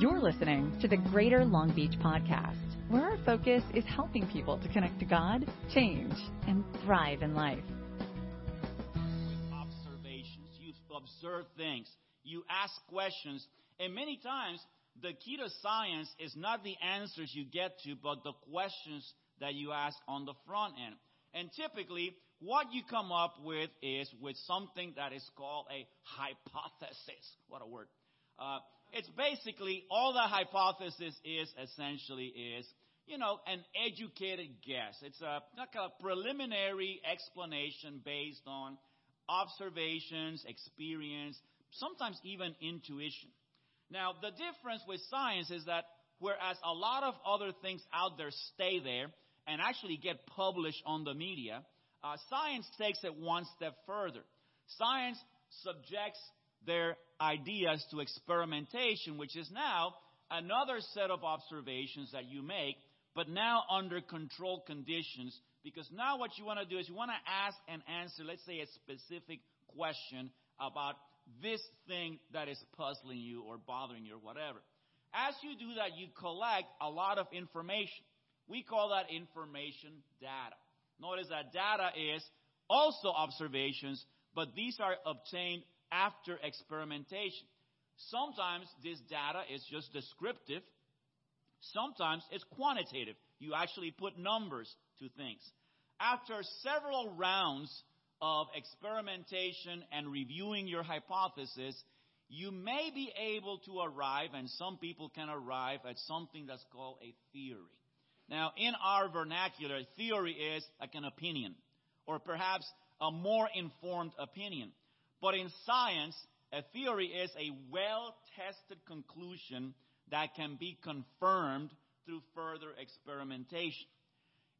You're listening to the Greater Long Beach Podcast, where our focus is helping people to connect to God, change, and thrive in life. Observations. You observe things. You ask questions. And many times, the key to science is not the answers you get to, but the questions that you ask on the front end. And typically, what you come up with is with something that is called a hypothesis. What a word. It's basically all the hypothesis is essentially is, you know, an educated guess. It's like a preliminary explanation based on observations, experience, sometimes even intuition. Now, the difference with science is that whereas a lot of other things out there stay there and actually get published on the media, science takes it one step further. Science subjects their ideas to experimentation, which is now another set of observations that you make, but now under controlled conditions, because now what you want to do is you want to ask and answer, let's say, a specific question about this thing that is puzzling you or bothering you or whatever. As you do that, you collect a lot of information. We call that information data. Notice that data is also observations, but these are obtained after experimentation. Sometimes this data is just descriptive. Sometimes it's quantitative. You actually put numbers to things. After several rounds of experimentation and reviewing your hypothesis, you may be able to arrive, and some people can arrive at something that's called a theory. Now, in our vernacular, theory is like an opinion, or perhaps a more informed opinion. But in science, a theory is a well-tested conclusion that can be confirmed through further experimentation.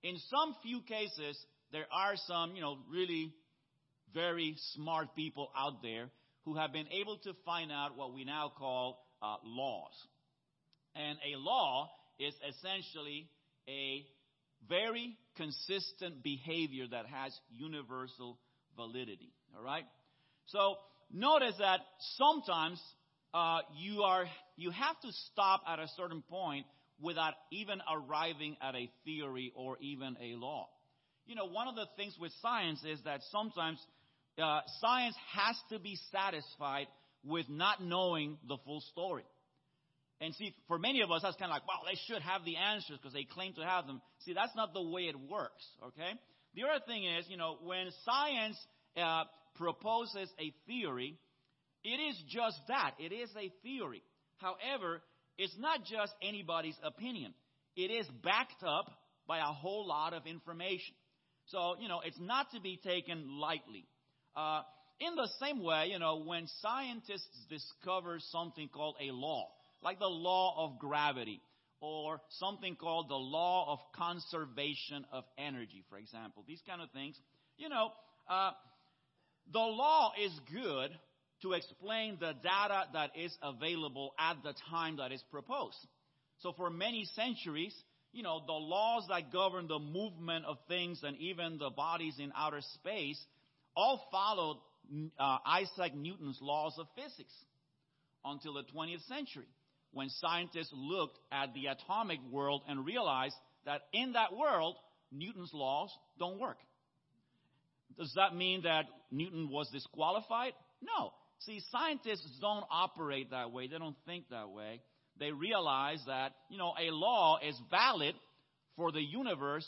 In some few cases, there are some, really very smart people out there who have been able to find out what we now call laws. And a law is essentially a very consistent behavior that has universal validity, all right? So notice that sometimes you have to stop at a certain point without even arriving at a theory or even a law. One of the things with science is that sometimes science has to be satisfied with not knowing the full story. And see, for many of us, that's kind of like, wow, they should have the answers because they claim to have them. See, that's not the way it works, okay? The other thing is, when science proposes a theory, it is just that. It is a theory. However, it's not just anybody's opinion. It is backed up by a whole lot of information. So, it's not to be taken lightly. In the same way, when scientists discover something called a law, like the law of gravity, or something called the law of conservation of energy, for example. These kind of things. The law is good to explain the data that is available at the time that is proposed. So for many centuries, the laws that govern the movement of things and even the bodies in outer space all followed Isaac Newton's laws of physics until the 20th century, when scientists looked at the atomic world and realized that in that world, Newton's laws don't work. Does that mean that Newton was disqualified? No. See, scientists don't operate that way. They don't think that way. They realize that, a law is valid for the universe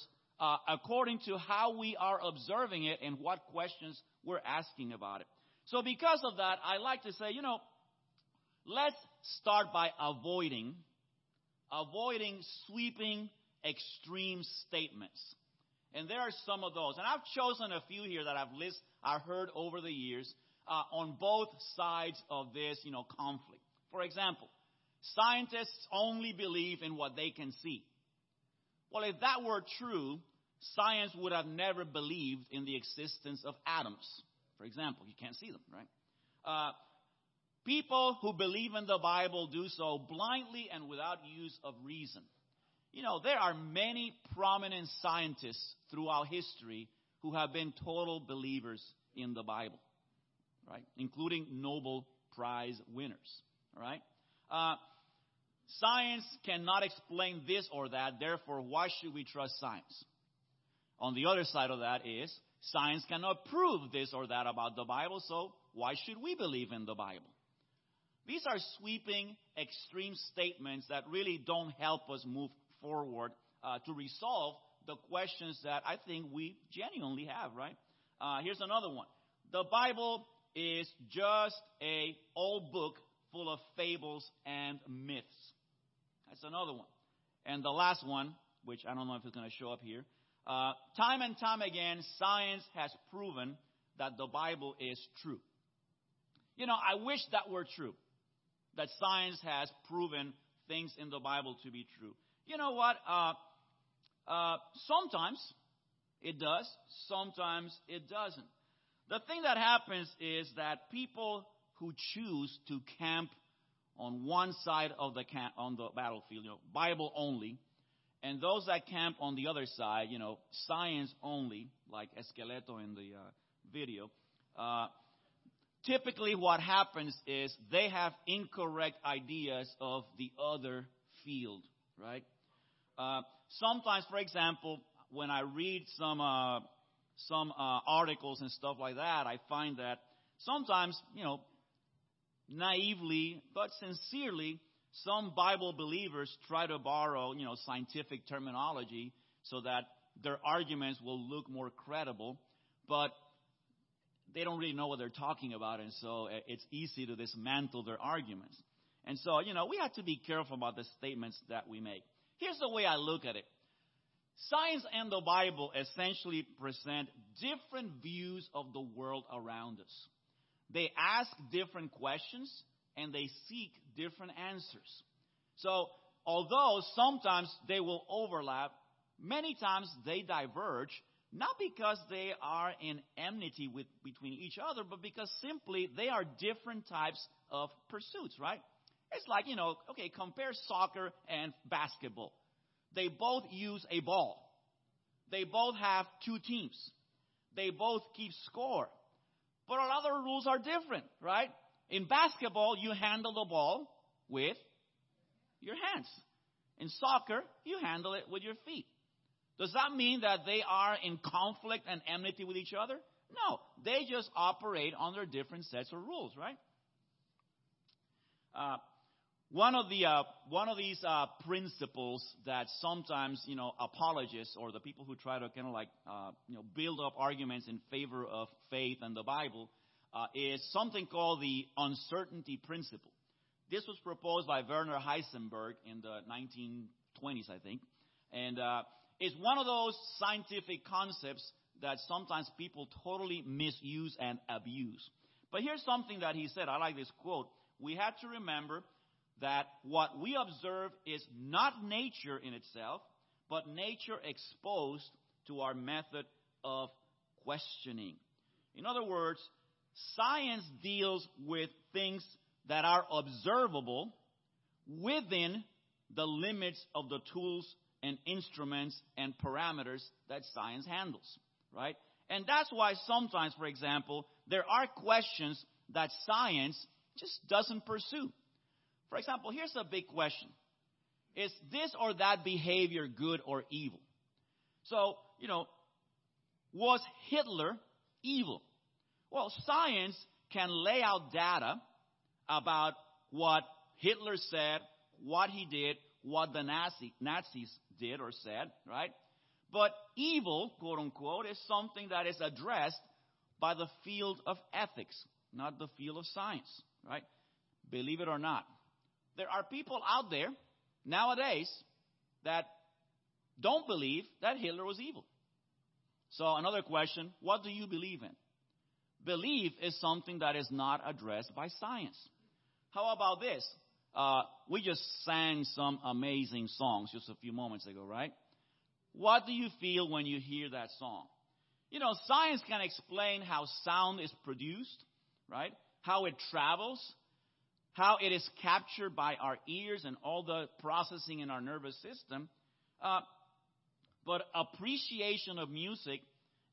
according to how we are observing it and what questions we're asking about it. So because of that, I like to say, let's start by avoiding sweeping extreme statements. And there are some of those. And I've chosen a few here that I've heard over the years on both sides of this, conflict. For example, scientists only believe in what they can see. Well, if that were true, science would have never believed in the existence of atoms. For example, you can't see them, right? People who believe in the Bible do so blindly and without use of reason. There are many prominent scientists throughout history who have been total believers in the Bible, right? Including Nobel Prize winners, all right? Science cannot explain this or that, therefore why should we trust science? On the other side of that is, science cannot prove this or that about the Bible, so why should we believe in the Bible? These are sweeping, extreme statements that really don't help us move forward to resolve the questions that I think we genuinely have, right? Here's another one. The Bible is just an old book full of fables and myths. That's another one. And the last one, which I don't know if it's going to show up here. Time and time again, science has proven that the Bible is true. You know, I wish that were true, that science has proven things in the Bible to be true. You know what? Sometimes it does. Sometimes it doesn't. The thing that happens is that people who choose to camp on one side of the camp, on the battlefield, you know, Bible only, and those that camp on the other side, you know, science only, like Esqueleto in the video, typically what happens is they have incorrect ideas of the other field, right? Sometimes, for example, when I read some articles and stuff like that, I find that sometimes, you know, naively but sincerely, some Bible believers try to borrow, you know, scientific terminology so that their arguments will look more credible, but they don't really know what they're talking about, and so it's easy to dismantle their arguments. And so, you know, we have to be careful about the statements that we make. Here's the way I look at it. Science and the Bible essentially present different views of the world around us. They ask different questions, and they seek different answers. So, although sometimes they will overlap, many times they diverge, not because they are in enmity between each other, but because simply they are different types of pursuits, right? It's like, you know, okay, compare soccer and basketball. They both use a ball. They both have two teams. They both keep score. But a lot of rules are different, right? In basketball, you handle the ball with your hands. In soccer, you handle it with your feet. Does that mean that they are in conflict and enmity with each other? No. They just operate under different sets of rules, right? One of these principles that sometimes, you know, apologists or the people who try to kind of like, you know, build up arguments in favor of faith and the Bible is something called the uncertainty principle. This was proposed by Werner Heisenberg in the 1920s, I think. And it's one of those scientific concepts that sometimes people totally misuse and abuse. But here's something that he said. I like this quote. We have to remember that what we observe is not nature in itself, but nature exposed to our method of questioning. In other words, science deals with things that are observable within the limits of the tools and instruments and parameters that science handles, right? And that's why sometimes, for example, there are questions that science just doesn't pursue. For example, here's a big question. Is this or that behavior good or evil? So, you know, was Hitler evil? Well, science can lay out data about what Hitler said, what he did, what the Nazis did or said, right? But evil, quote unquote, is something that is addressed by the field of ethics, not the field of science, right? Believe it or not. There are people out there nowadays that don't believe that Hitler was evil. So another question, what do you believe in? Belief is something that is not addressed by science. How about this? We just sang some amazing songs just a few moments ago, right? What do you feel when you hear that song? You know, science can explain how sound is produced, right? How it travels, how it is captured by our ears and all the processing in our nervous system. But appreciation of music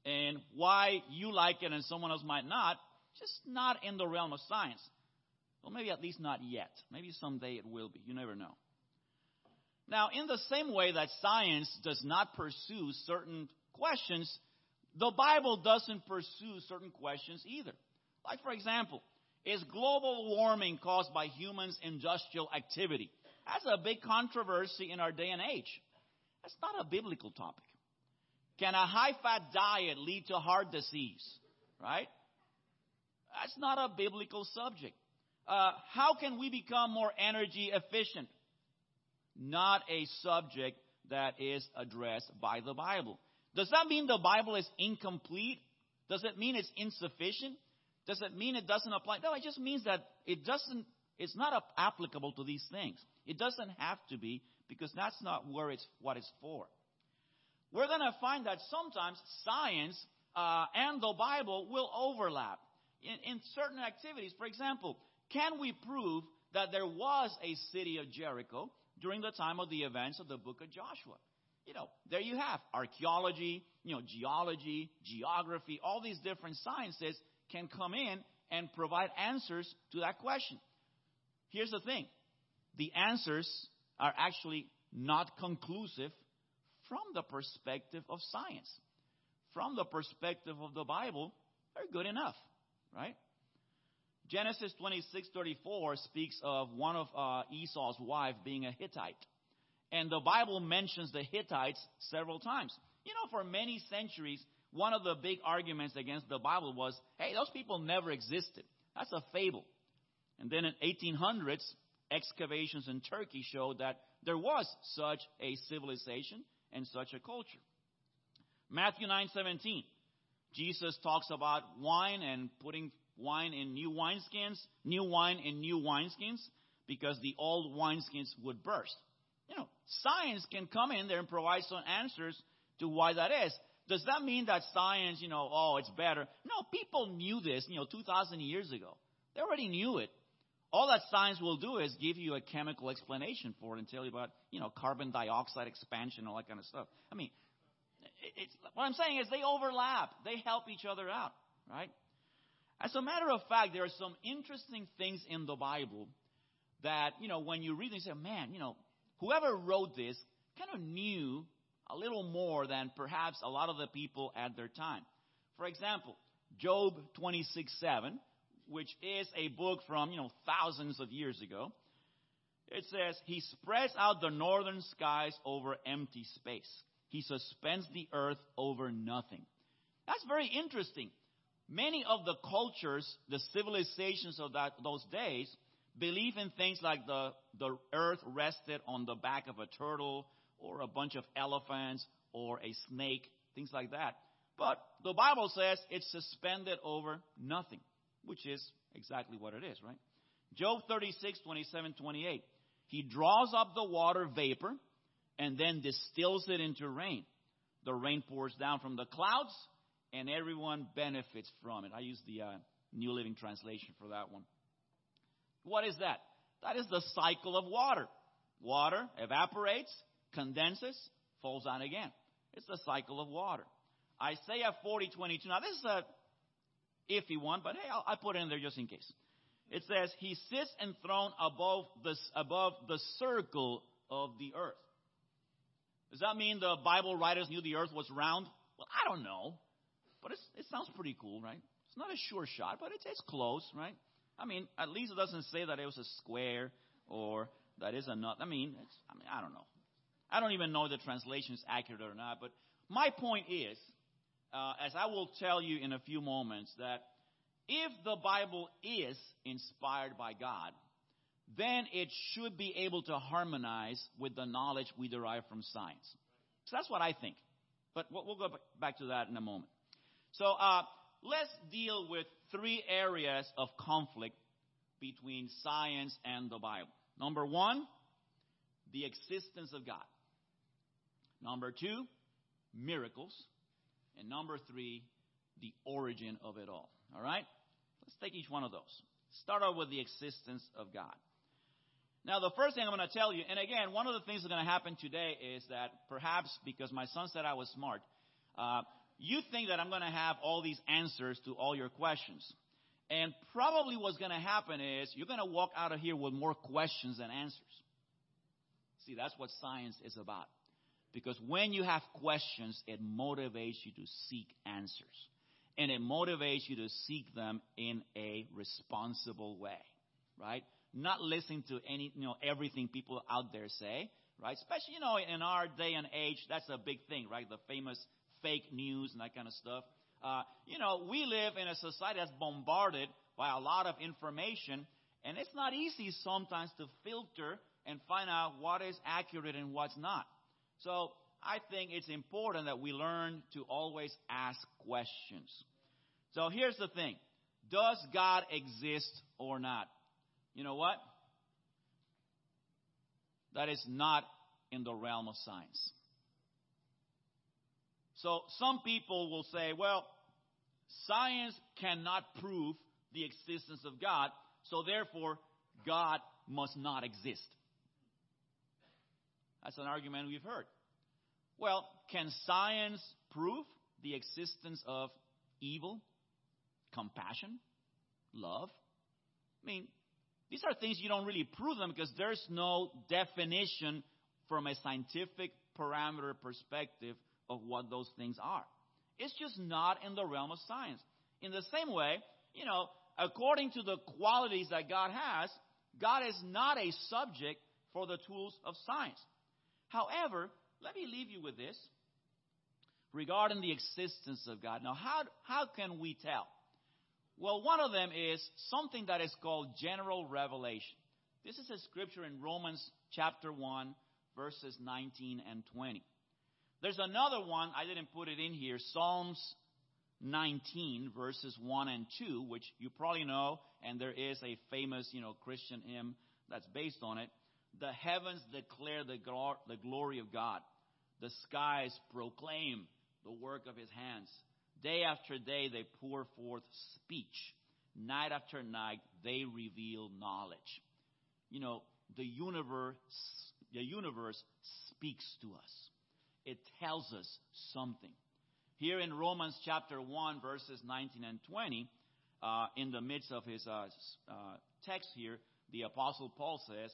and why you like it and someone else might not, just not in the realm of science. Well, maybe at least not yet. Maybe someday it will be. You never know. Now, in the same way that science does not pursue certain questions, the Bible doesn't pursue certain questions either. Like, for example, is global warming caused by humans' industrial activity? That's a big controversy in our day and age. That's not a biblical topic. Can a high-fat diet lead to heart disease? Right? That's not a biblical subject. How can we become more energy efficient? Not a subject that is addressed by the Bible. Does that mean the Bible is incomplete? Does it mean it's insufficient? Does it mean it doesn't apply? No, it just means that it's not applicable to these things. It doesn't have to be, because that's not where what it's for. We're going to find that sometimes science and the Bible will overlap in certain activities. For example, can we prove that there was a city of Jericho during the time of the events of the book of Joshua? You know, there you have archaeology, geology, geography, all these different sciences can come in and provide answers to that question. Here's the thing. The answers are actually not conclusive from the perspective of science. From the perspective of the Bible, they're good enough, right? Genesis 26:34 speaks of one of Esau's wife being a Hittite. And the Bible mentions the Hittites several times. For many centuries, one of the big arguments against the Bible was, hey, those people never existed. That's a fable. And then in 1800s, excavations in Turkey showed that there was such a civilization and such a culture. Matthew 9:17, Jesus talks about wine and putting wine in new wineskins, new wine in new wineskins, because the old wineskins would burst. Science can come in there and provide some answers to why that is. Does that mean that science, it's better? No, people knew this, 2,000 years ago. They already knew it. All that science will do is give you a chemical explanation for it and tell you about, carbon dioxide expansion and all that kind of stuff. I mean, what I'm saying is they overlap. They help each other out, right? As a matter of fact, there are some interesting things in the Bible that, when you read them, you say, man, whoever wrote this kind of knew a little more than perhaps a lot of the people at their time. For example, Job 26:7, which is a book from, thousands of years ago. It says, he spreads out the northern skies over empty space. He suspends the earth over nothing. That's very interesting. Many of the cultures, the civilizations of those days, believe in things like the earth rested on the back of a turtle or a bunch of elephants or a snake, things like that. But the Bible says it's suspended over nothing, which is exactly what it is, right? Job 36:27-28. He draws up the water vapor and then distills it into rain. The rain pours down from the clouds and everyone benefits from it. I use the New Living Translation for that one. What is that? That is the cycle of water. Water evaporates, condenses, falls down again. It's the cycle of water. Isaiah 40:22. Now, this is a iffy one, but hey, I put it in there just in case. It says, he sits enthroned above the circle of the earth. Does that mean the Bible writers knew the earth was round? Well, I don't know. But it sounds pretty cool, right? It's not a sure shot, but it's close, right? I mean, at least it doesn't say that it was a square or that is a nut. I mean, I don't know. I don't even know if the translation is accurate or not. But my point is, as I will tell you in a few moments, that if the Bible is inspired by God, then it should be able to harmonize with the knowledge we derive from science. So that's what I think. But we'll go back to that in a moment. So let's deal with three areas of conflict between science and the Bible. Number one, the existence of God. Number two, miracles. And number three, the origin of it all. All right? Let's take each one of those. Start out with the existence of God. Now, the first thing I'm going to tell you, and again, one of the things that's going to happen today is that perhaps because my son said I was smart, you think that I'm going to have all these answers to all your questions. And probably what's going to happen is you're going to walk out of here with more questions than answers. See, that's what science is about. Because when you have questions, it motivates you to seek answers. And it motivates you to seek them in a responsible way, right? Not listening to everything people out there say, right? Especially, in our day and age, that's a big thing, right? The famous fake news and that kind of stuff. We live in a society that's bombarded by a lot of information, and it's not easy sometimes to filter and find out what is accurate and what's not. So I think it's important that we learn to always ask questions. So here's the thing. Does God exist or not? You know what? That is not in the realm of science. So some people will say, well, science cannot prove the existence of God, so therefore God must not exist. That's an argument we've heard. Well, can science prove the existence of evil, compassion, love? I mean, these are things you don't really prove them because there's no definition from a scientific parameter perspective of what those things are. It's just not in the realm of science. In the same way, according to the qualities that God has, God is not a subject for the tools of science. However, let me leave you with this regarding the existence of God. Now, how can we tell? Well, one of them is something that is called general revelation. This is a scripture in Romans chapter 1, verses 19 and 20. There's another one, I didn't put it in here, Psalms 19, verses 1 and 2, which you probably know, and there is a famous, Christian hymn that's based on it. The heavens declare the glory of God. The skies proclaim the work of his hands. Day after day they pour forth speech. Night after night they reveal knowledge. The universe speaks to us. It tells us something. Here in Romans chapter 1, verses 19 and 20, in the midst of his text here, the Apostle Paul says,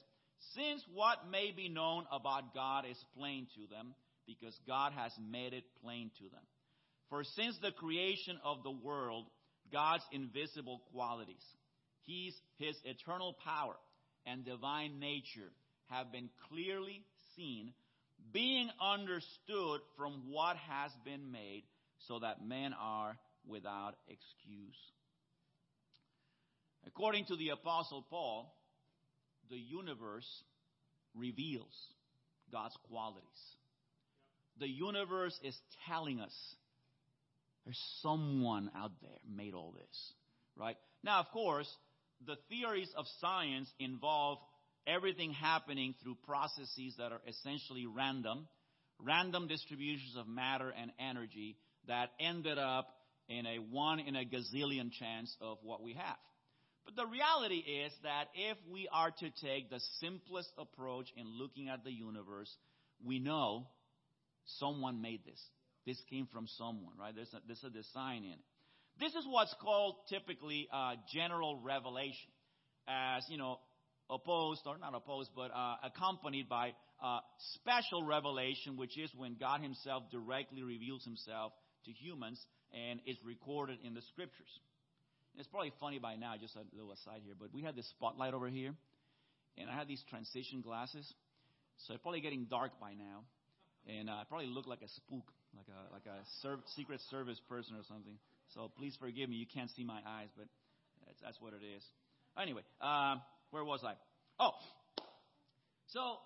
since what may be known about God is plain to them, because God has made it plain to them. For since the creation of the world, God's invisible qualities, his eternal power and divine nature have been clearly seen, being understood from what has been made, so that men are without excuse. According to the Apostle Paul, the universe reveals God's qualities. The universe is telling us there's someone out there made all this, right? Now, of course, the theories of science involve everything happening through processes that are essentially random distributions of matter and energy that ended up in a one in a gazillion chance of what we have. But the reality is that if we are to take the simplest approach in looking at the universe, we know someone made this. This came from someone, right? There's a design in it. This is what's called typically general revelation, as accompanied by special revelation, which is when God himself directly reveals himself to humans and is recorded in the scriptures. It's probably funny by now, just a little aside here, but we had this spotlight over here, and I had these transition glasses, so it's probably getting dark by now, and I probably look like a spook, like a Secret Service person or something. So please forgive me, you can't see my eyes, but that's what it is. Anyway, where was I? Oh, so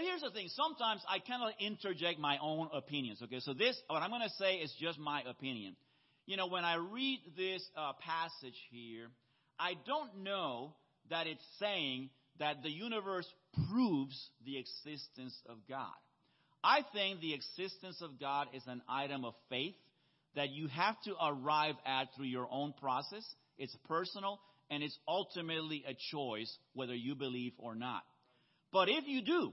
here's the thing. Sometimes I cannot interject my own opinions. Okay, so what I'm going to say is just my opinion. When I read this passage here, I don't know that it's saying that the universe proves the existence of God. I think the existence of God is an item of faith that you have to arrive at through your own process. It's personal, and it's ultimately a choice whether you believe or not. But if you do,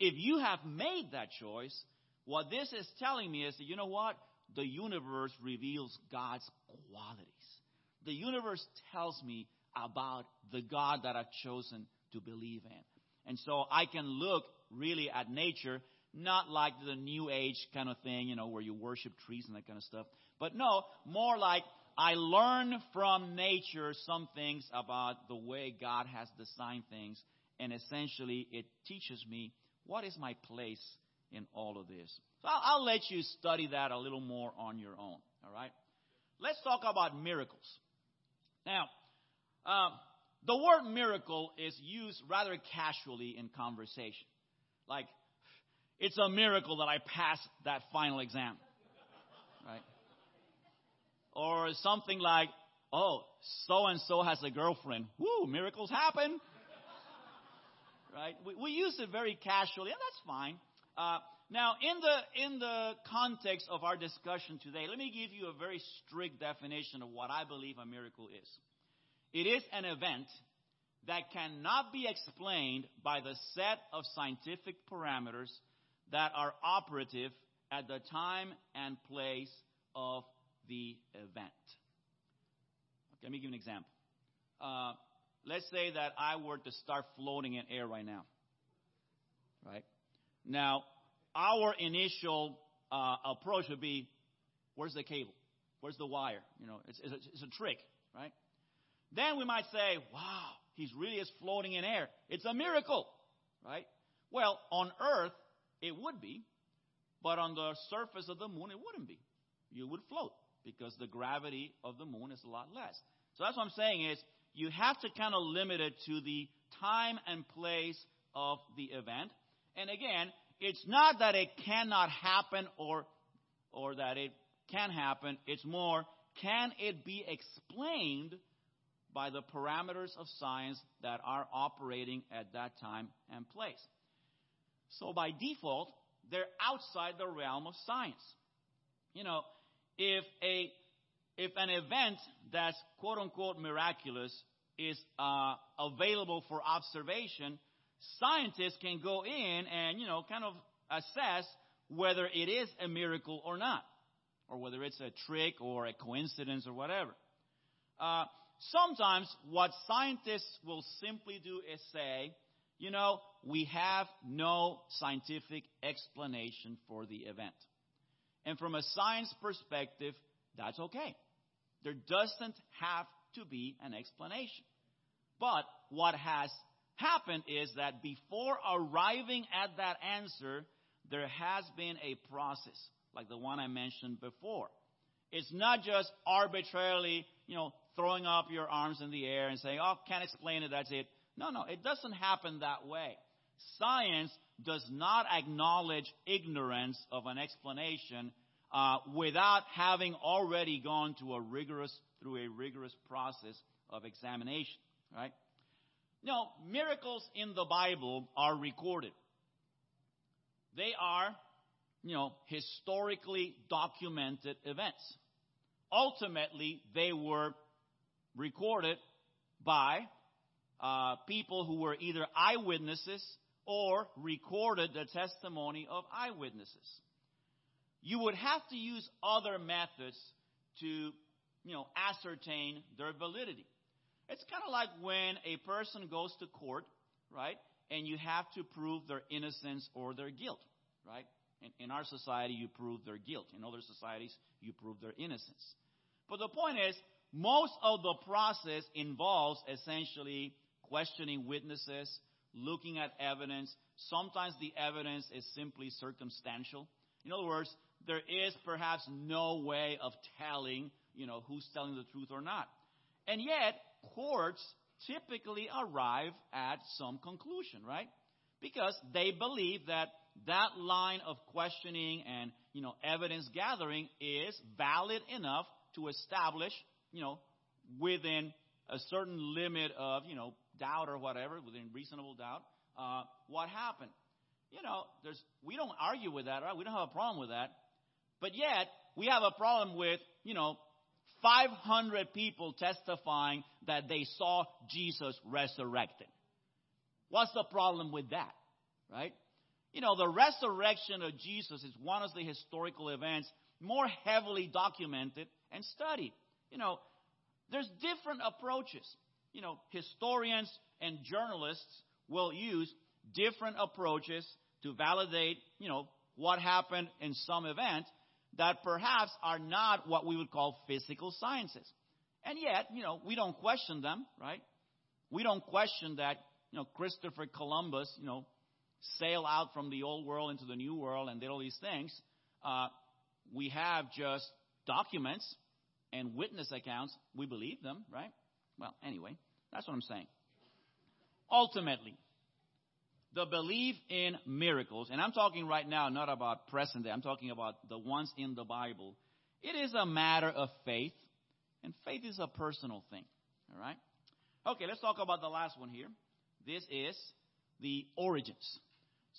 if you have made that choice, what this is telling me is that, you know what? The universe reveals God's qualities. The universe tells me about the God that I've chosen to believe in. And so I can look really at nature, not like the New Age kind of thing, you know, where you worship trees and that kind of stuff. But no, more like I learn from nature some things about the way God has designed things. And essentially, it teaches me what is my place in all of this. So I'll let you study that a little more on your own. All right. Let's talk about miracles. Now, the word miracle is used rather casually in conversation. Like, it's a miracle that I passed that final exam. Right? Or something like, oh, so-and-so has a girlfriend. Woo, miracles happen. Right? We use it very casually, and that's fine. Now, in the context of our discussion today, let me give you a very strict definition of what I believe a miracle is. It is an event that cannot be explained by the set of scientific parameters that are operative at the time and place of the event. Okay, let me give you an example. Let's say that I were to start floating in air right now. Right? Now, our initial approach would be, where's the cable? Where's the wire? You know, it's a trick, right? Then we might say, wow, he really is floating in air. It's a miracle, right? Well, on Earth, it would be, but on the surface of the moon, it wouldn't be. You would float because the gravity of the moon is a lot less. So that's what I'm saying is you have to kind of limit it to the time and place of the event. And again, it's not that it cannot happen or that it can happen. It's more, can it be explained by the parameters of science that are operating at that time and place? So by default, they're outside the realm of science. You know, if an event that's quote-unquote miraculous is available for observation, scientists can go in and, you know, kind of assess whether it is a miracle or not, or whether it's a trick or a coincidence or whatever. Sometimes what scientists will simply do is say, you know, we have no scientific explanation for the event. And from a science perspective, that's okay. There doesn't have to be an explanation. But what has happened is that before arriving at that answer, there has been a process, like the one I mentioned before. It's not just arbitrarily, you know, throwing up your arms in the air and saying, oh, can't explain it, that's it. No, it doesn't happen that way. Science does not acknowledge ignorance of an explanation without having already gone through a rigorous process of examination, right? No, miracles in the Bible are recorded. They are, you know, historically documented events. Ultimately, they were recorded by people who were either eyewitnesses or recorded the testimony of eyewitnesses. You would have to use other methods to, you know, ascertain their validity. It's kind of like when a person goes to court, right, and you have to prove their innocence or their guilt, right? In our society, you prove their guilt. In other societies, you prove their innocence. But the point is, most of the process involves essentially questioning witnesses, looking at evidence. Sometimes the evidence is simply circumstantial. In other words, there is perhaps no way of telling, you know, who's telling the truth or not. And yet, courts typically arrive at some conclusion, right? Because they believe that line of questioning and, you know, evidence gathering is valid enough to establish, you know, within a certain limit of, you know, doubt or whatever, within reasonable doubt, what happened. You know, we don't argue with that, right? We don't have a problem with that. But yet, we have a problem with, you know, 500 people testifying that they saw Jesus resurrected. What's the problem with that, right? You know, the resurrection of Jesus is one of the historical events more heavily documented and studied. You know, there's different approaches. You know, historians and journalists will use different approaches to validate, what happened in some event that perhaps are not what we would call physical sciences. And yet, we don't question them, right? We don't question that, Christopher Columbus, sailed out from the old world into the new world and did all these things. We have just documents and witness accounts. We believe them, right? Well, anyway, that's what I'm saying. Ultimately, the belief in miracles, and I'm talking right now not about present day, I'm talking about the ones in the Bible. It is a matter of faith, and faith is a personal thing, all right? Okay, let's talk about the last one here. This is the origins.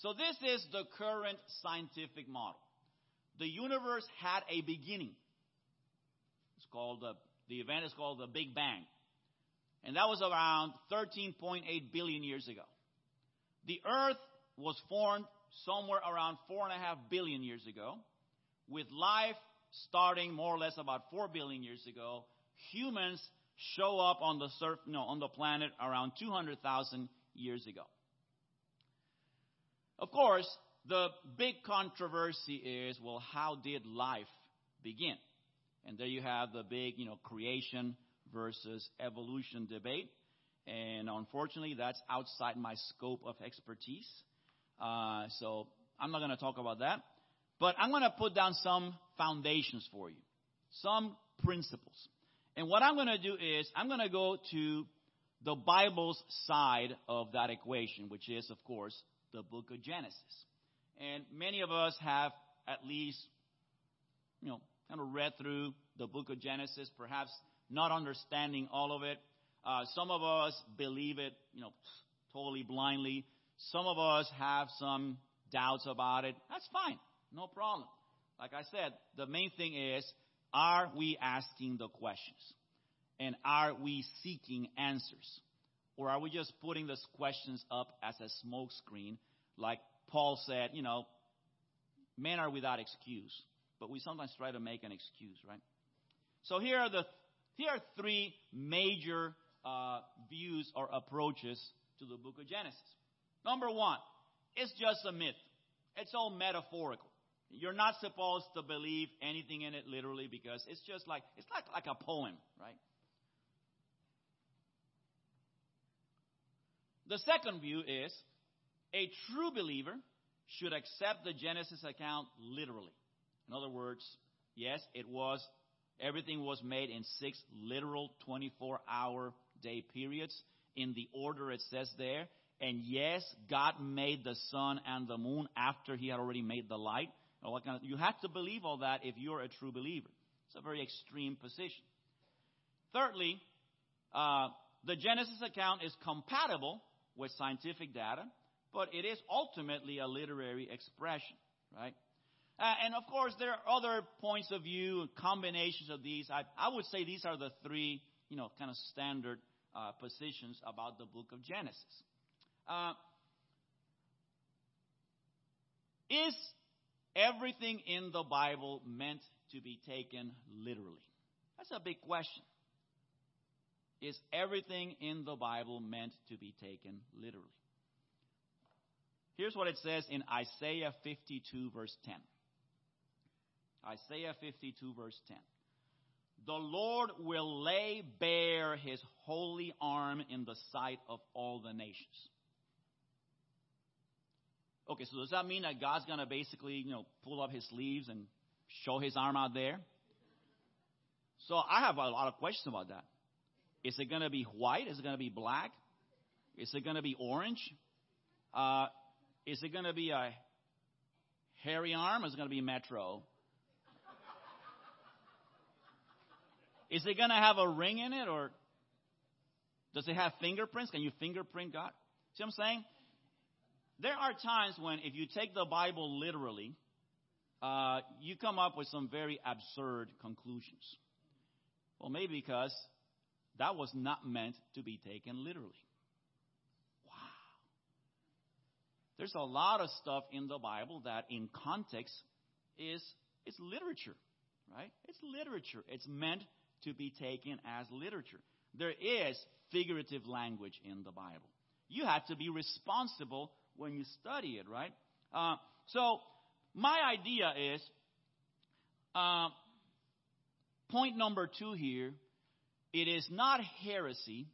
So this is the current scientific model. The universe had a beginning. It's called the event is called the Big Bang. And that was around 13.8 billion years ago. The Earth was formed somewhere around 4.5 billion years ago, with life starting more or less about 4 billion years ago. Humans show up on the on the planet around 200,000 years ago. Of course, the big controversy is, well, how did life begin? And there you have the big, creation versus evolution debate. And unfortunately, that's outside my scope of expertise. So I'm not going to talk about that. But I'm going to put down some foundations for you, some principles. And what I'm going to do is I'm going to go to the Bible's side of that equation, which is, of course, the book of Genesis. And many of us have at least, kind of read through the book of Genesis, perhaps not understanding all of it. Some of us believe it, totally blindly. Some of us have some doubts about it. That's fine. No problem. Like I said, the main thing is, are we asking the questions? And are we seeking answers? Or are we just putting those questions up as a smokescreen? Like Paul said, men are without excuse. But we sometimes try to make an excuse, right? So here are three major views or approaches to the book of Genesis. Number one, it's just a myth. It's all metaphorical. You're not supposed to believe anything in it literally because it's just like, it's not like a poem, right? The second view is a true believer should accept the Genesis account literally. In other words, yes, everything was made in 6 literal 24-hour day periods in the order it says there. And yes, God made the sun and the moon after he had already made the light. You have to believe all that if you're a true believer. It's a very extreme position. Thirdly, the Genesis account is compatible with scientific data, but it is ultimately a literary expression, right? And, of course, there are other points of view and combinations of these. I would say these are the three, kind of standard positions about the book of Genesis. Is everything in the Bible meant to be taken literally? That's a big question. Is everything in the Bible meant to be taken literally? Here's what it says in Isaiah 52, verse 10. Isaiah 52, verse 10. The Lord will lay bare his holy arm in the sight of all the nations. Okay, so does that mean that God's going to basically, pull up his sleeves and show his arm out there? So I have a lot of questions about that. Is it going to be white? Is it going to be black? Is it going to be orange? Is it going to be a hairy arm? Or is it going to be Metro? Is it going to have a ring in it, or does it have fingerprints? Can you fingerprint God? See what I'm saying? There are times when if you take the Bible literally, you come up with some very absurd conclusions. Well, maybe because that was not meant to be taken literally. Wow. There's a lot of stuff in the Bible that in context is literature, right? It's literature. It's meant to be taken as literature. There is figurative language in the Bible. You have to be responsible when you study it, right? So my idea is, point number two here, it is not heresy,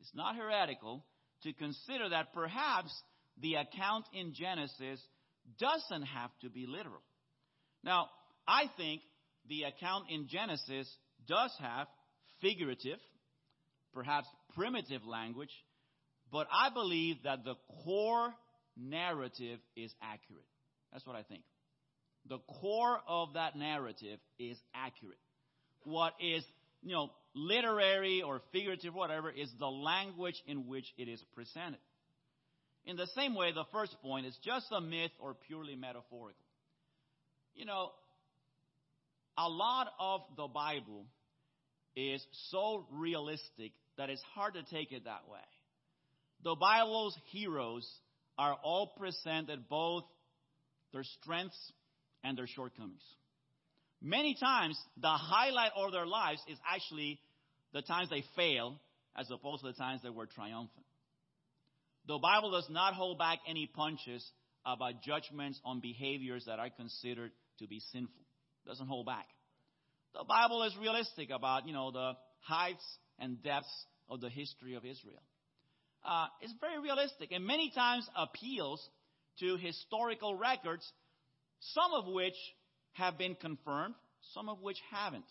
it's not heretical, to consider that perhaps the account in Genesis doesn't have to be literal. Now, I think the account in Genesis does have figurative, perhaps primitive language, but I believe that the core narrative is accurate. That's what I think. The core of that narrative is accurate. What is, literary or figurative, whatever, is the language in which it is presented. In the same way, the first point is just a myth or purely metaphorical. A lot of the Bible is so realistic that it's hard to take it that way. The Bible's heroes are all presented both their strengths and their shortcomings. Many times, the highlight of their lives is actually the times they fail as opposed to the times they were triumphant. The Bible does not hold back any punches about judgments on behaviors that are considered to be sinful. It doesn't hold back. The Bible is realistic about, the heights and depths of the history of Israel. It's very realistic and many times appeals to historical records, some of which have been confirmed, some of which haven't.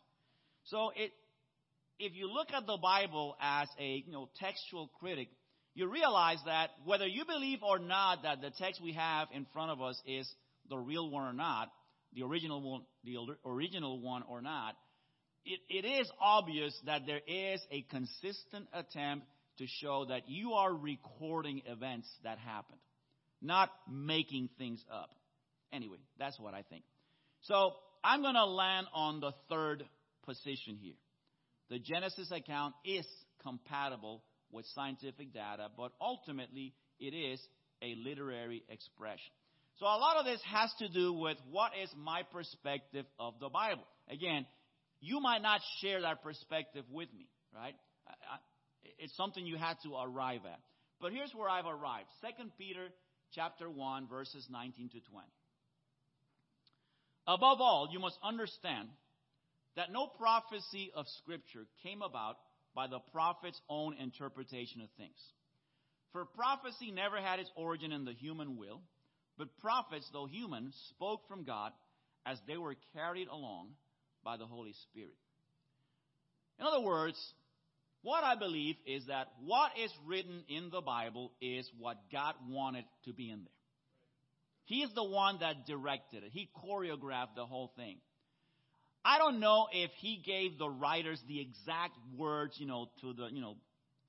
So if you look at the Bible as a textual critic, you realize that whether you believe or not that the text we have in front of us is the real one or not, the original one or not, it is obvious that there is a consistent attempt to show that you are recording events that happened, not making things up. Anyway, that's what I think. So I'm going to land on the third position here. The Genesis account is compatible with scientific data, but ultimately it is a literary expression. So a lot of this has to do with what is my perspective of the Bible. Again, you might not share that perspective with me, right? It's something you had to arrive at. But here's where I've arrived. 2 Peter chapter 1, verses 19 to 20. Above all, you must understand that no prophecy of Scripture came about by the prophet's own interpretation of things. For prophecy never had its origin in the human will, but prophets, though human, spoke from God as they were carried along by the Holy Spirit. In other words, what I believe is that what is written in the Bible is what God wanted to be in there. He is the one that directed it. He choreographed the whole thing. I don't know if he gave the writers the exact words, to the,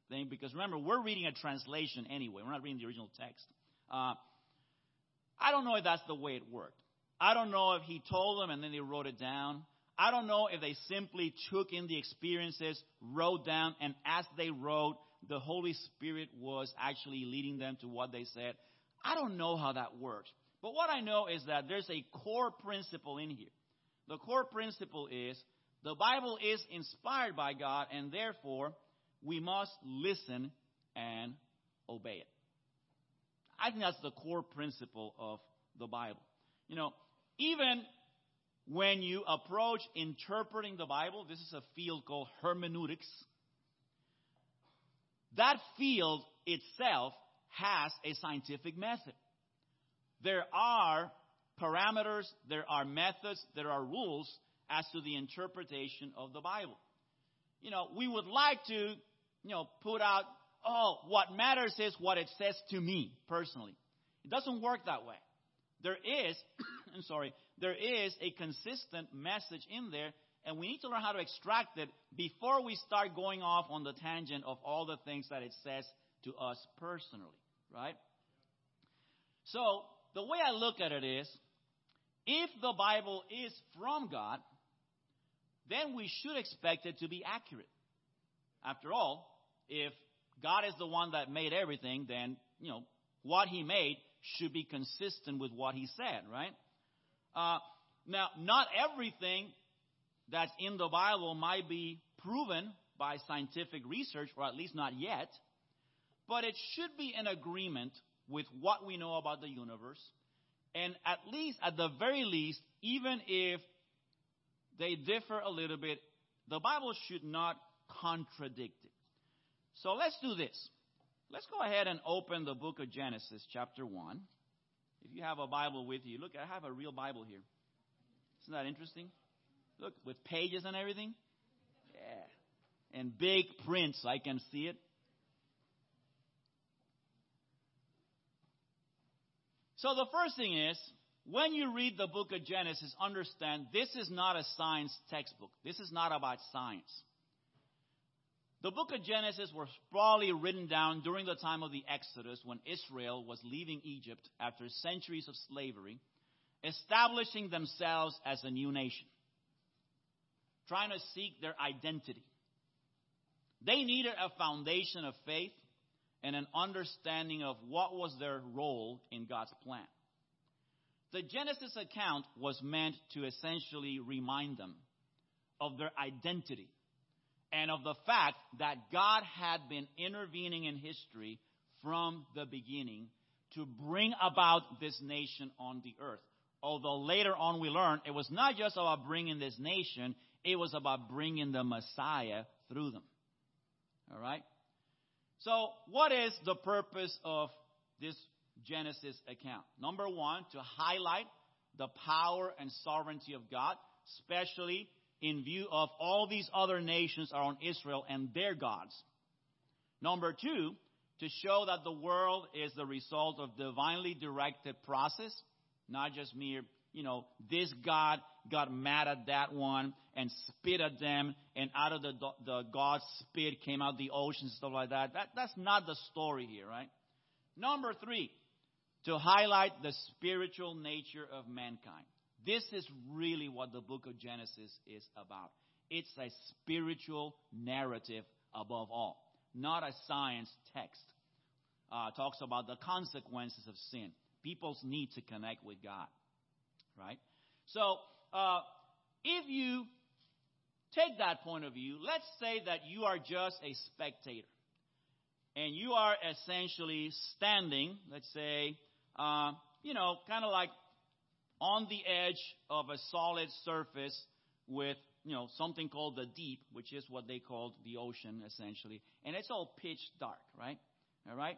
thing. Because remember, we're reading a translation anyway. We're not reading the original text. I don't know if that's the way it worked. I don't know if he told them and then they wrote it down. I don't know if they simply took in the experiences, wrote down, and as they wrote, the Holy Spirit was actually leading them to what they said. I don't know how that works. But what I know is that there's a core principle in here. The core principle is the Bible is inspired by God, and therefore we must listen and obey it. I think that's the core principle of the Bible. Even when you approach interpreting the Bible, this is a field called hermeneutics. That field itself has a scientific method. There are parameters, there are methods, there are rules as to the interpretation of the Bible. We would like to, put out, what matters is what it says to me personally. It doesn't work that way. There is a consistent message in there, and we need to learn how to extract it before we start going off on the tangent of all the things that it says to us personally, right? So the way I look at it is, if the Bible is from God, then we should expect it to be accurate. After all, if God is the one that made everything, then, what he made should be consistent with what he said, right? Now, not everything that's in the Bible might be proven by scientific research, or at least not yet, but it should be an agreement with what we know about the universe. And at the very least, even if they differ a little bit, the Bible should not contradict it. So let's do this. Let's go ahead and open the book of Genesis, chapter 1. If you have a Bible with you, look, I have a real Bible here. Isn't that interesting? Look, with pages and everything. Yeah. And big prints, I can see it. So the first thing is, when you read the book of Genesis, understand this is not a science textbook. This is not about science. The book of Genesis was probably written down during the time of the Exodus, when Israel was leaving Egypt after centuries of slavery, establishing themselves as a new nation, trying to seek their identity. They needed a foundation of faith and an understanding of what was their role in God's plan. The Genesis account was meant to essentially remind them of their identity and of the fact that God had been intervening in history from the beginning to bring about this nation on the earth. Although later on we learn it was not just about bringing this nation, it was about bringing the Messiah through them. All right? So what is the purpose of this Genesis account? Number one, to highlight the power and sovereignty of God, especially in view of all these other nations are on Israel and their gods. Number two, to show that the world is the result of divinely directed process, not just mere, this God got mad at that one and spit at them, and out of the God's spit came out the ocean, stuff like that. That's not the story here, right? Number three, to highlight the spiritual nature of mankind. This is really what the book of Genesis is about. It's a spiritual narrative above all, not a science text. Talks about the consequences of sin, people's need to connect with God, right? So if you take that point of view, let's say that you are just a spectator and you are essentially standing, let's say, kind of like on the edge of a solid surface with, something called the deep, which is what they called the ocean, essentially. And it's all pitch dark, right? All right?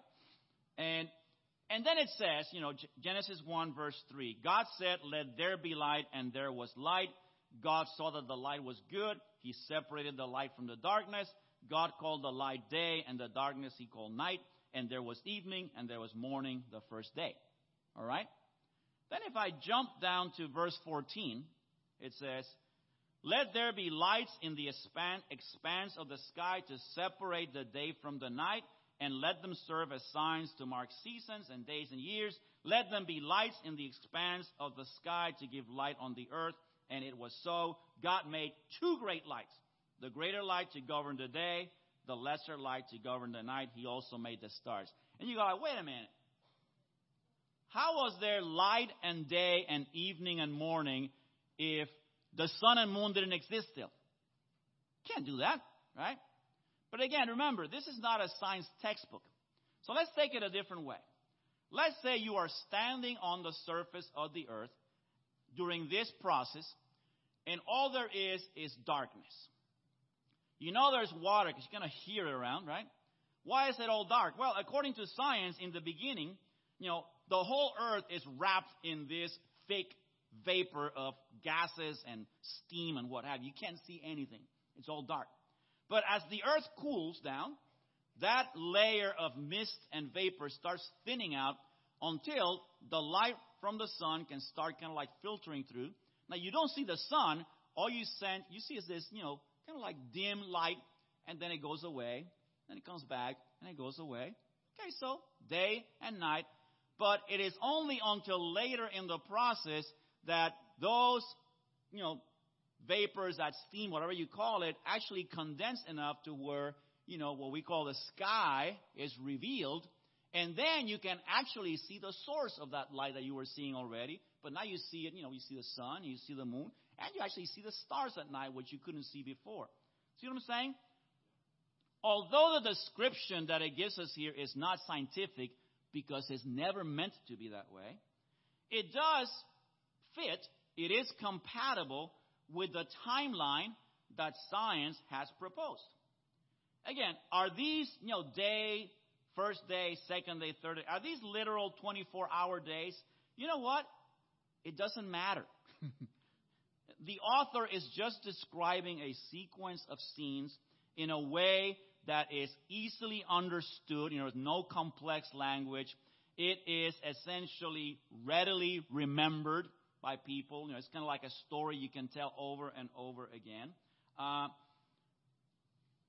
And then it says, Genesis 1, verse 3, God said, "Let there be light," and there was light. God saw that the light was good. He separated the light from the darkness. God called the light day, and the darkness he called night. And there was evening, and there was morning the first day. All right? Then if I jump down to verse 14, it says, "Let there be lights in the expanse of the sky to separate the day from the night, and let them serve as signs to mark seasons and days and years. Let them be lights in the expanse of the sky to give light on the earth." And it was so. God made two great lights, the greater light to govern the day, the lesser light to govern the night. He also made the stars. And you go, like, wait a minute. How was there light and day and evening and morning if the sun and moon didn't exist still? Can't do that, right? But again, remember, this is not a science textbook. So let's take it a different way. Let's say you are standing on the surface of the earth during this process, and all there is darkness. There's water because you're going to hear it around, right? Why is it all dark? Well, according to science, in the beginning, the whole earth is wrapped in this thick vapor of gases and steam and what have you. You can't see anything. It's all dark. But as the earth cools down, that layer of mist and vapor starts thinning out until the light from the sun can start kind of like filtering through. Now, you don't see the sun. All you see is this, kind of like dim light, and then it goes away. Then it comes back, and it goes away. Okay, so day and night. But it is only until later in the process that those, vapors, that steam, whatever you call it, actually condense enough to where, what we call the sky is revealed. And then you can actually see the source of that light that you were seeing already. But now you see it, you see the sun, you see the moon, and you actually see the stars at night, which you couldn't see before. See what I'm saying? Although the description that it gives us here is not scientific, because it's never meant to be that way. It does fit. It is compatible with the timeline that science has proposed. Again, are these, day, first day, second day, third day, are these literal 24-hour days? You know what? It doesn't matter. The author is just describing a sequence of scenes in a way that is easily understood, no complex language. It is essentially readily remembered by people. It's kind of like a story you can tell over and over again.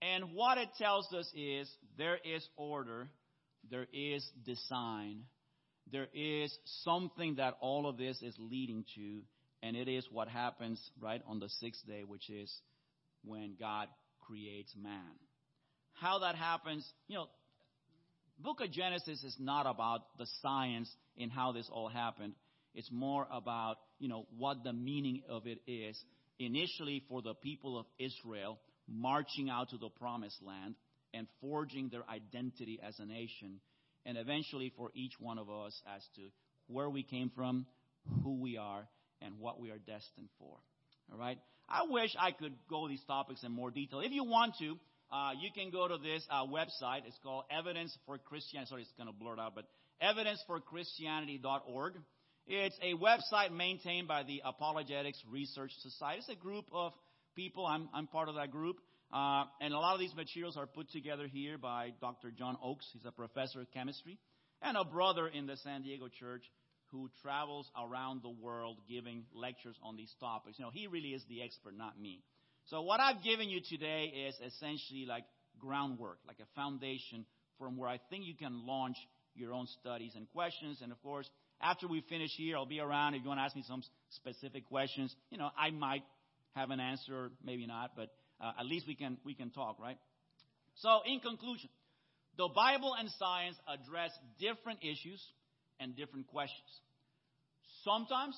And what it tells us is there is order, there is design, there is something that all of this is leading to, and it is what happens right on the sixth day, which is when God creates man. How that happens, Book of Genesis is not about the science in how this all happened. It's more about, what the meaning of it is initially for the people of Israel marching out to the promised land and forging their identity as a nation, and eventually for each one of us as to where we came from, who we are, and what we are destined for. All right? I wish I could go these topics in more detail. If you want to, you can go to this website. It's called Evidence for Christianity. Sorry, it's kind of blurred out, but evidenceforchristianity.org. It's a website maintained by the Apologetics Research Society. It's a group of people. I'm part of that group. And a lot of these materials are put together here by Dr. John Oakes. He's a professor of chemistry and a brother in the San Diego Church who travels around the world giving lectures on these topics. He really is the expert, not me. So what I've given you today is essentially like groundwork, like a foundation from where I think you can launch your own studies and questions. And, of course, after we finish here, I'll be around. If you want to ask me some specific questions, I might have an answer, maybe not, but at least we can talk, right? So in conclusion, the Bible and science address different issues and different questions. Sometimes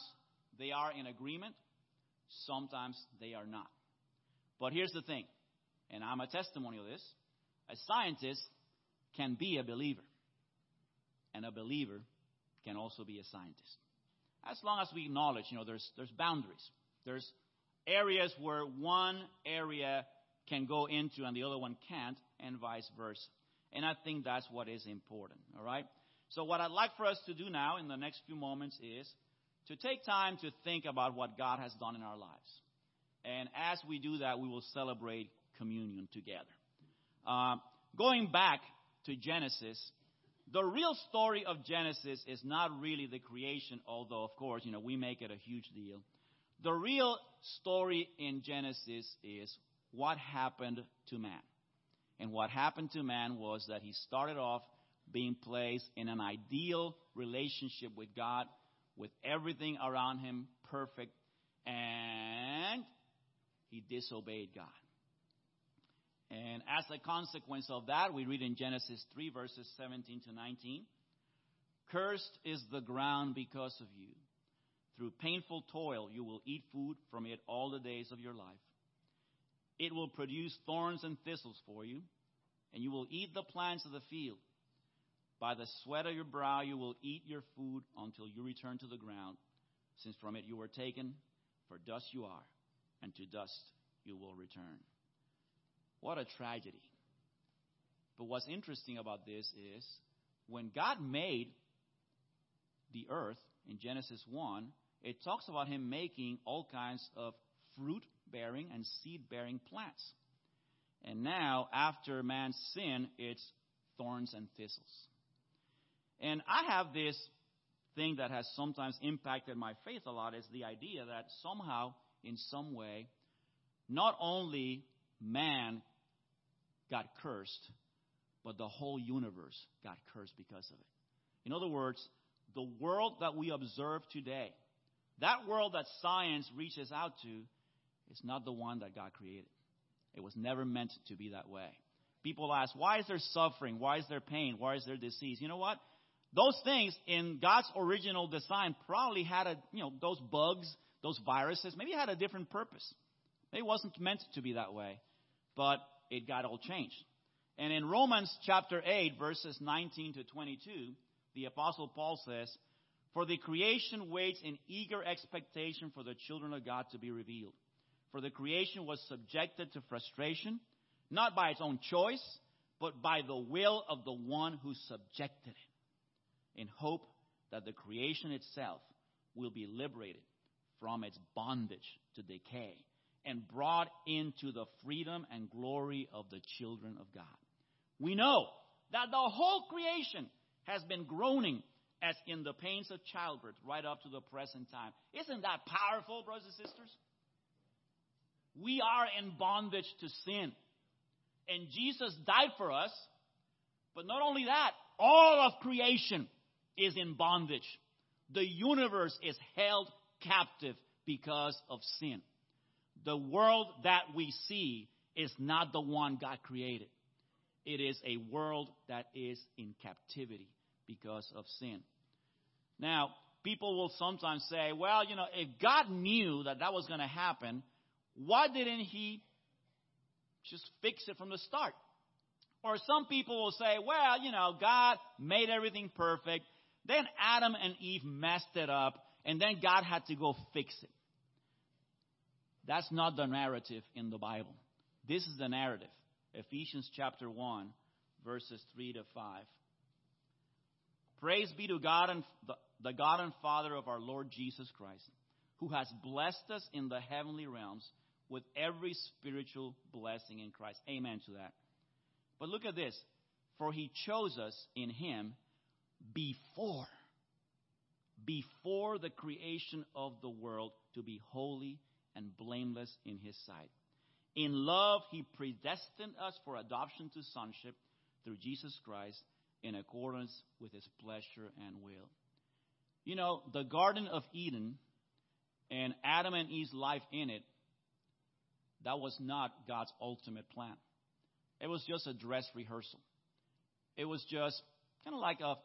they are in agreement. Sometimes they are not. But here's the thing, and I'm a testimony of this. A scientist can be a believer, and a believer can also be a scientist. As long as we acknowledge, there's boundaries. There's areas where one area can go into and the other one can't, and vice versa. And I think that's what is important, all right? So what I'd like for us to do now in the next few moments is to take time to think about what God has done in our lives. And as we do that, we will celebrate communion together. Going back to Genesis, the real story of Genesis is not really the creation, although, of course, we make it a huge deal. The real story in Genesis is what happened to man. And what happened to man was that he started off being placed in an ideal relationship with God, with everything around him perfect, and he disobeyed God. And as a consequence of that, we read in Genesis 3, verses 17 to 19, "Cursed is the ground because of you. Through painful toil you will eat food from it all the days of your life. It will produce thorns and thistles for you, and you will eat the plants of the field. By the sweat of your brow you will eat your food until you return to the ground, since from it you were taken, for dust you are, and to dust you will return." What a tragedy. But what's interesting about this is when God made the earth in Genesis 1, it talks about him making all kinds of fruit-bearing and seed-bearing plants. And now, after man's sin, it's thorns and thistles. And I have this thing that has sometimes impacted my faith a lot is the idea that somehow, in some way, not only man got cursed, but the whole universe got cursed because of it. In other words, the world that we observe today, that world that science reaches out to, is not the one that God created. It was never meant to be that way. People ask, why is there suffering? Why is there pain? Why is there disease? You know what? Those things in God's original design probably had those bugs, those viruses, maybe had a different purpose. It wasn't meant to be that way, but it got all changed. And in Romans chapter 8, verses 19 to 22, the Apostle Paul says, "For the creation waits in eager expectation for the children of God to be revealed. For the creation was subjected to frustration, not by its own choice, but by the will of the one who subjected it, in hope that the creation itself will be liberated from its bondage to decay and brought into the freedom and glory of the children of God." We know that the whole creation has been groaning as in the pains of childbirth right up to the present time. Isn't that powerful, brothers and sisters? We are in bondage to sin. And Jesus died for us. But not only that, all of creation is in bondage. The universe is held captive because of sin. The world that we see is not the one God created. It is a world that is in captivity because of sin. Now, people will sometimes say, well, you know, if God knew that that was going to happen, why didn't he just fix it from the start? Or some people will say, well, you know, God made everything perfect. Then Adam and Eve messed it up, and then God had to go fix it. That's not the narrative in the Bible. This is the narrative. Ephesians chapter 1, verses 3 to 5. Praise be to God and the God and Father of our Lord Jesus Christ, who has blessed us in the heavenly realms with every spiritual blessing in Christ. Amen to that. But look at this. For he chose us in him before the creation of the world to be holy and blameless in his sight. In love, he predestined us for adoption to sonship through Jesus Christ in accordance with his pleasure and will. You know, the Garden of Eden and Adam and Eve's life in it, that was not God's ultimate plan. It was just a dress rehearsal. It was just kind of like a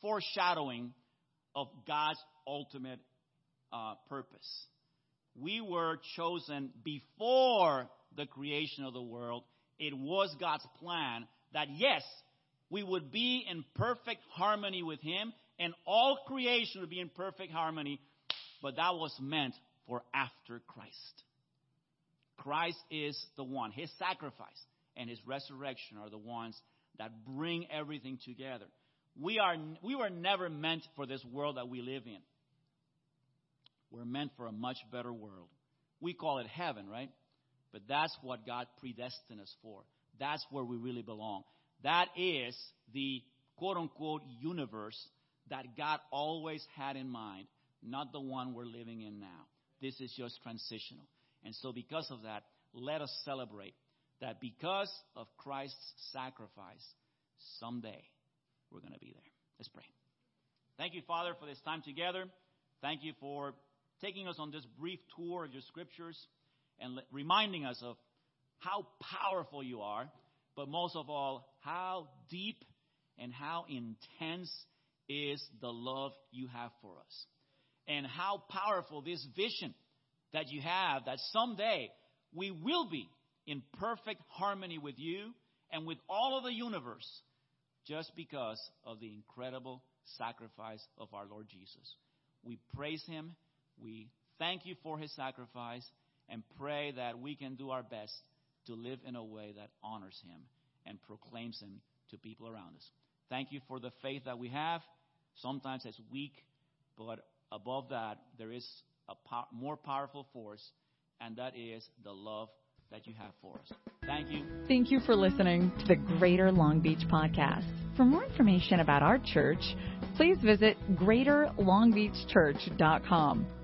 foreshadowing of God's ultimate purpose. We were chosen before the creation of the world. It was God's plan that, yes, we would be in perfect harmony with him, and all creation would be in perfect harmony, but that was meant for after Christ. Christ is the one. His sacrifice and his resurrection are the ones that bring everything together. We were never meant for this world that we live in. We're meant for a much better world. We call it heaven, right? But that's what God predestined us for. That's where we really belong. That is the quote-unquote universe that God always had in mind, not the one we're living in now. This is just transitional. And so because of that, let us celebrate that because of Christ's sacrifice, someday we're going to be there. Let's pray. Thank you, Father, for this time together. Thank you for taking us on this brief tour of your scriptures and reminding us of how powerful you are, but most of all, how deep and how intense is the love you have for us, and how powerful this vision that you have, that someday we will be in perfect harmony with you and with all of the universe just because of the incredible sacrifice of our Lord Jesus. We praise him. We thank you for his sacrifice and pray that we can do our best to live in a way that honors him and proclaims him to people around us. Thank you for the faith that we have. Sometimes it's weak, but above that, there is a more powerful force, and that is the love that you have for us. Thank you. Thank you for listening to the Greater Long Beach Podcast. For more information about our church, please visit greaterlongbeachchurch.com.